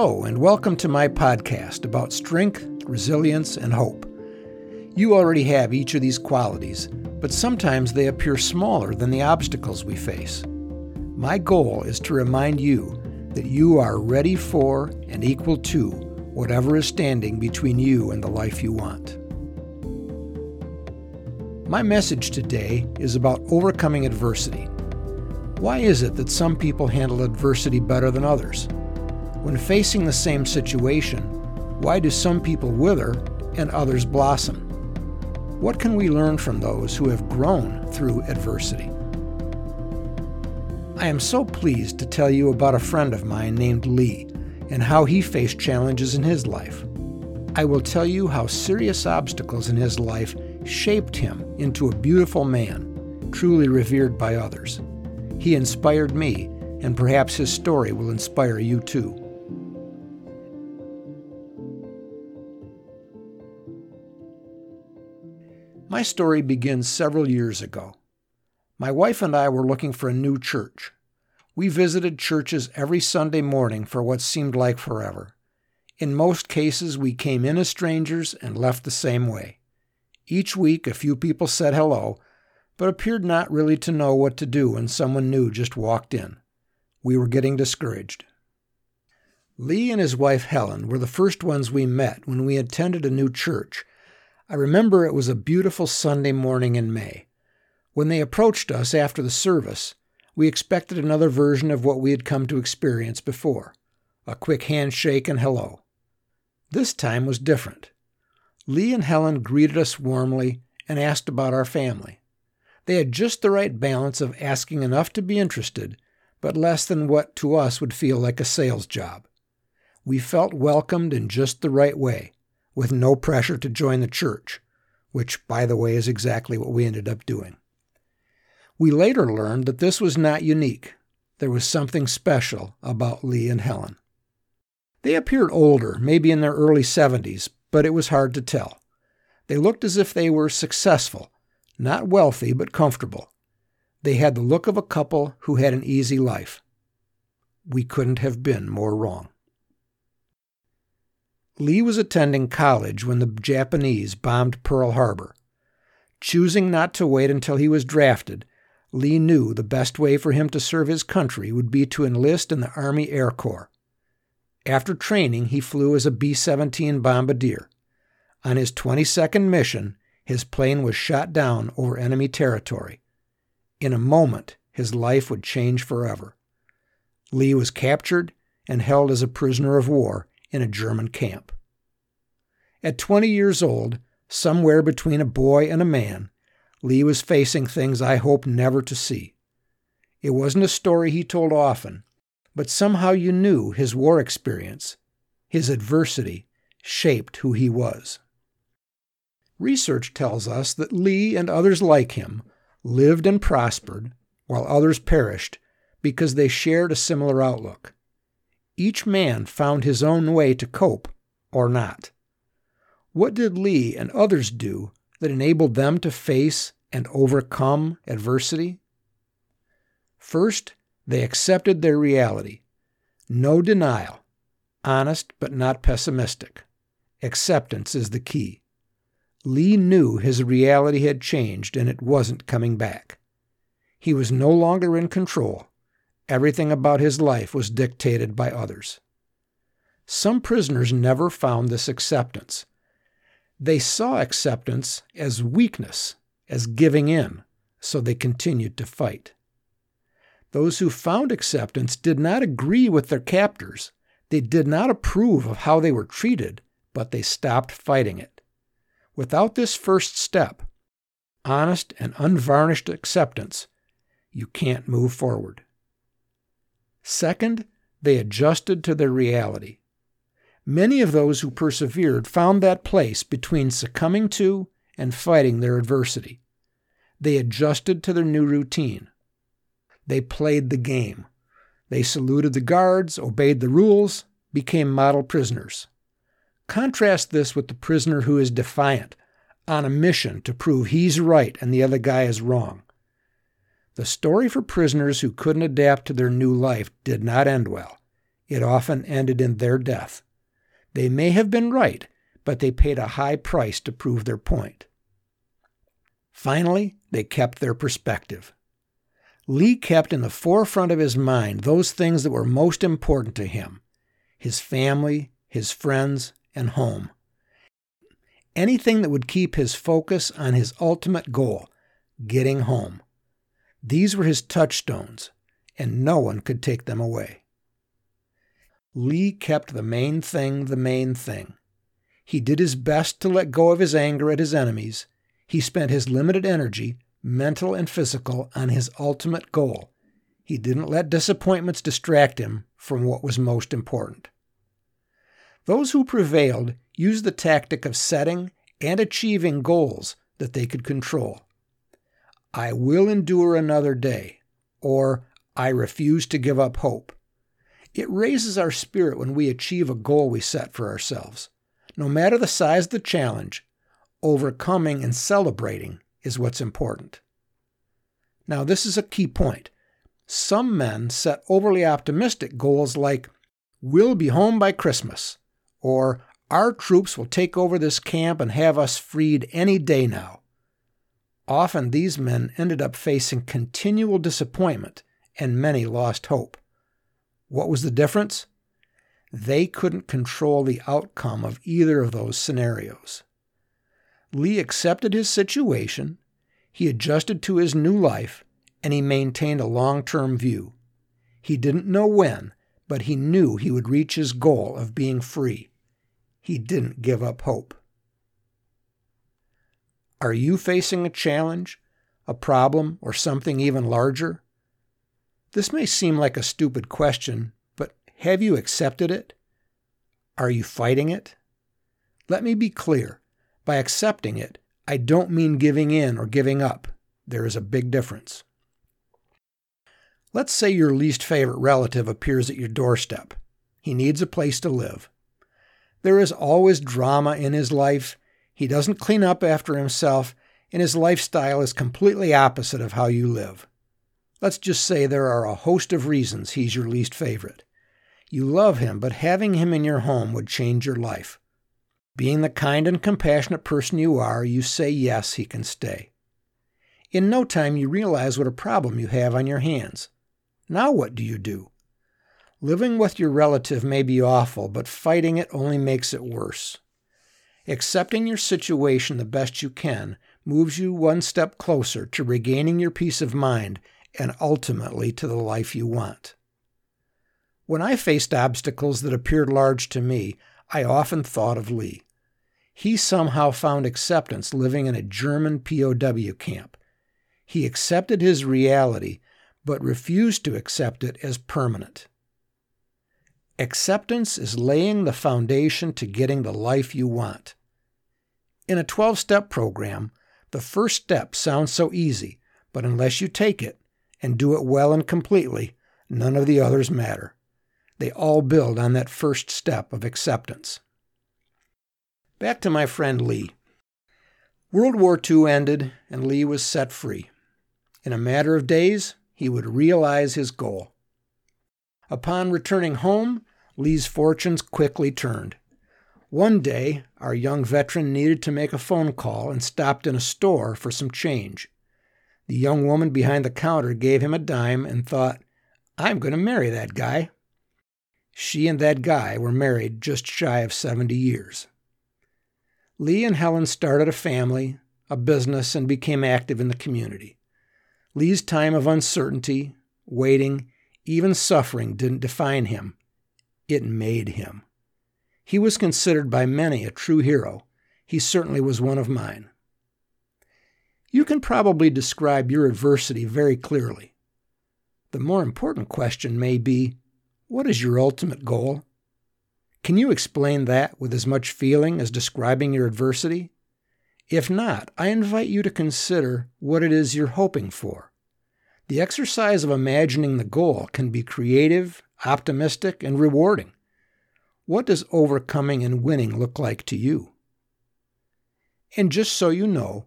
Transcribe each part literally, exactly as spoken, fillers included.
Hello, and welcome to my podcast about strength, resilience, and hope. You already have each of these qualities, but sometimes they appear smaller than the obstacles we face. My goal is to remind you that you are ready for and equal to whatever is standing between you and the life you want. My message today is about overcoming adversity. Why is it that some people handle adversity better than others? When facing the same situation, why do some people wither and others blossom? What can we learn from those who have grown through adversity? I am so pleased to tell you about a friend of mine named Lee and how he faced challenges in his life. I will tell you how serious obstacles in his life shaped him into a beautiful man, truly revered by others. He inspired me, and perhaps his story will inspire you too. My story begins several years ago. My wife and I were looking for a new church. We visited churches every Sunday morning for what seemed like forever. In most cases, we came in as strangers and left the same way. Each week, a few people said hello, but appeared not really to know what to do when someone new just walked in. We were getting discouraged. Lee and his wife Helen were the first ones we met when we attended a new church. I remember it was a beautiful Sunday morning in May. When they approached us after the service, we expected another version of what we had come to experience before, a quick handshake and hello. This time was different. Lee and Helen greeted us warmly and asked about our family. They had just the right balance of asking enough to be interested, but less than what to us would feel like a sales job. We felt welcomed in just the right way, with no pressure to join the church, which, by the way, is exactly what we ended up doing. We later learned that this was not unique. There was something special about Lee and Helen. They appeared older, maybe in their early seventies, but it was hard to tell. They looked as if they were successful, not wealthy, but comfortable. They had the look of a couple who had an easy life. We couldn't have been more wrong. Lee was attending college when the Japanese bombed Pearl Harbor. Choosing not to wait until he was drafted, Lee knew the best way for him to serve his country would be to enlist in the Army Air Corps. After training, he flew as a B seventeen bombardier. On his twenty-second mission, his plane was shot down over enemy territory. In a moment, his life would change forever. Lee was captured and held as a prisoner of war in a German camp. At twenty years old, somewhere between a boy and a man, Lee was facing things I hope never to see. It wasn't a story he told often, but somehow you knew his war experience, his adversity, shaped who he was. Research tells us that Lee and others like him lived and prospered, while others perished, because they shared a similar outlook. Each man found his own way to cope, or not. What did Lee and others do that enabled them to face and overcome adversity? First, they accepted their reality. No denial. Honest but not pessimistic. Acceptance is the key. Lee knew his reality had changed and it wasn't coming back. He was no longer in control. Everything about his life was dictated by others. Some prisoners never found this acceptance. They saw acceptance as weakness, as giving in, so they continued to fight. Those who found acceptance did not agree with their captors. They did not approve of how they were treated, but they stopped fighting it. Without this first step, honest and unvarnished acceptance, you can't move forward. Second, they adjusted to their reality. Many of those who persevered found that place between succumbing to and fighting their adversity. They adjusted to their new routine. They played the game. They saluted the guards, obeyed the rules, became model prisoners. Contrast this with the prisoner who is defiant, on a mission to prove he's right and the other guy is wrong. The story for prisoners who couldn't adapt to their new life did not end well. It often ended in their death. They may have been right, but they paid a high price to prove their point. Finally, they kept their perspective. Lee kept in the forefront of his mind those things that were most important to him: his family, his friends, and home. Anything that would keep his focus on his ultimate goal, getting home. These were his touchstones, and no one could take them away. Lee kept the main thing the main thing. He did his best to let go of his anger at his enemies. He spent his limited energy, mental and physical, on his ultimate goal. He didn't let disappointments distract him from what was most important. Those who prevailed used the tactic of setting and achieving goals that they could control. I will endure another day, or I refuse to give up hope. It raises our spirit when we achieve a goal we set for ourselves. No matter the size of the challenge, overcoming and celebrating is what's important. Now, this is a key point. Some men set overly optimistic goals like, we'll be home by Christmas, or our troops will take over this camp and have us freed any day now. Often these men ended up facing continual disappointment, and many lost hope. What was the difference? They couldn't control the outcome of either of those scenarios. Lee accepted his situation, he adjusted to his new life, and he maintained a long-term view. He didn't know when, but he knew he would reach his goal of being free. He didn't give up hope. Are you facing a challenge, a problem, or something even larger? This may seem like a stupid question, but have you accepted it? Are you fighting it? Let me be clear. By accepting it, I don't mean giving in or giving up. There is a big difference. Let's say your least favorite relative appears at your doorstep. He needs a place to live. There is always drama in his life. He doesn't clean up after himself, and his lifestyle is completely opposite of how you live. Let's just say there are a host of reasons he's your least favorite. You love him, but having him in your home would change your life. Being the kind and compassionate person you are, you say yes, he can stay. In no time, you realize what a problem you have on your hands. Now what do you do? Living with your relative may be awful, but fighting it only makes it worse. Accepting your situation the best you can moves you one step closer to regaining your peace of mind and ultimately to the life you want. When I faced obstacles that appeared large to me, I often thought of Lee. He somehow found acceptance living in a German P O W camp. He accepted his reality, but refused to accept it as permanent. Acceptance is laying the foundation to getting the life you want. In a twelve-step program, the first step sounds so easy, but unless you take it, and do it well and completely, none of the others matter. They all build on that first step of acceptance. Back to my friend Lee. World War Two ended, and Lee was set free. In a matter of days, he would realize his goal. Upon returning home, Lee's fortunes quickly turned. One day, our young veteran needed to make a phone call and stopped in a store for some change. The young woman behind the counter gave him a dime and thought, I'm going to marry that guy. She and that guy were married just shy of seventy years. Lee and Helen started a family, a business, and became active in the community. Lee's time of uncertainty, waiting, even suffering didn't define him. It made him. He was considered by many a true hero. He certainly was one of mine. You can probably describe your adversity very clearly. The more important question may be, what is your ultimate goal? Can you explain that with as much feeling as describing your adversity? If not, I invite you to consider what it is you're hoping for. The exercise of imagining the goal can be creative, optimistic, and rewarding. What does overcoming and winning look like to you? And just so you know,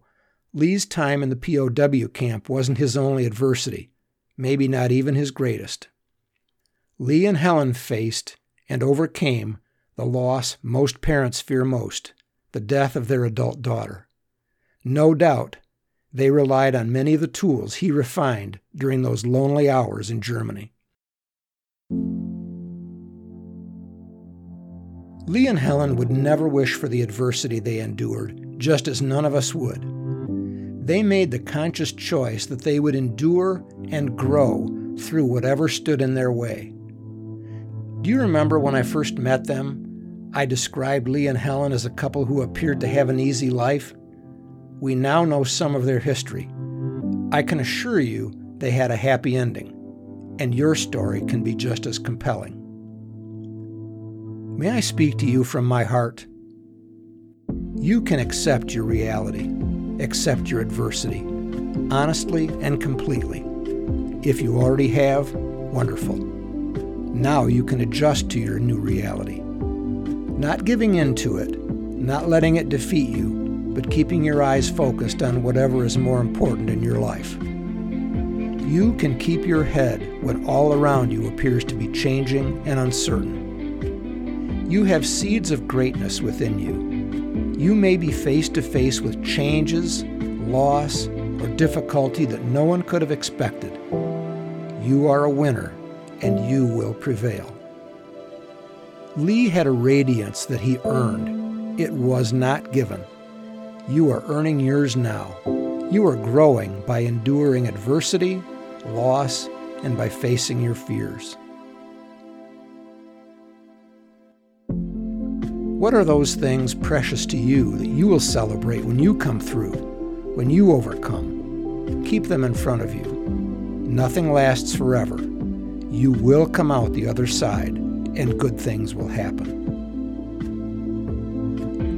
Lee's time in the P O W camp wasn't his only adversity, maybe not even his greatest. Lee and Helen faced and overcame the loss most parents fear most, the death of their adult daughter. No doubt, they relied on many of the tools he refined during those lonely hours in Germany. Lee and Helen would never wish for the adversity they endured, just as none of us would. They made the conscious choice that they would endure and grow through whatever stood in their way. Do you remember when I first met them, I described Lee and Helen as a couple who appeared to have an easy life? We now know some of their history. I can assure you they had a happy ending, and your story can be just as compelling. May I speak to you from my heart? You can accept your reality, accept your adversity, honestly and completely. If you already have, wonderful. Now you can adjust to your new reality. Not giving in to it, not letting it defeat you, but keeping your eyes focused on whatever is more important in your life. You can keep your head when all around you appears to be changing and uncertain. You have seeds of greatness within you. You may be face to face with changes, loss, or difficulty that no one could have expected. You are a winner, and you will prevail. Lee had a radiance that he earned. It was not given. You are earning yours now. You are growing by enduring adversity, loss, and by facing your fears. What are those things precious to you that you will celebrate when you come through, when you overcome? Keep them in front of you. Nothing lasts forever. You will come out the other side, and good things will happen.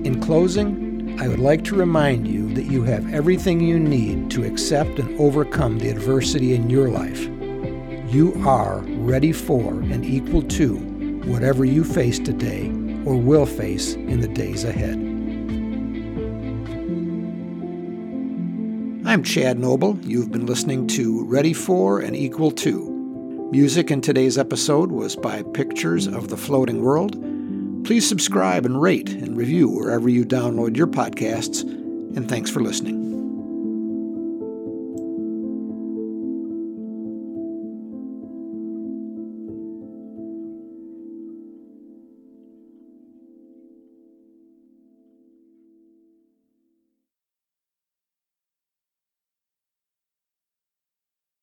In closing, I would like to remind you that you have everything you need to accept and overcome the adversity in your life. You are ready for and equal to whatever you face today, or will face in the days ahead. I'm Chad Noble. You've been listening to Ready For and Equal To. Music in today's episode was by Pictures of the Floating World. Please subscribe and rate and review wherever you download your podcasts, and thanks for listening.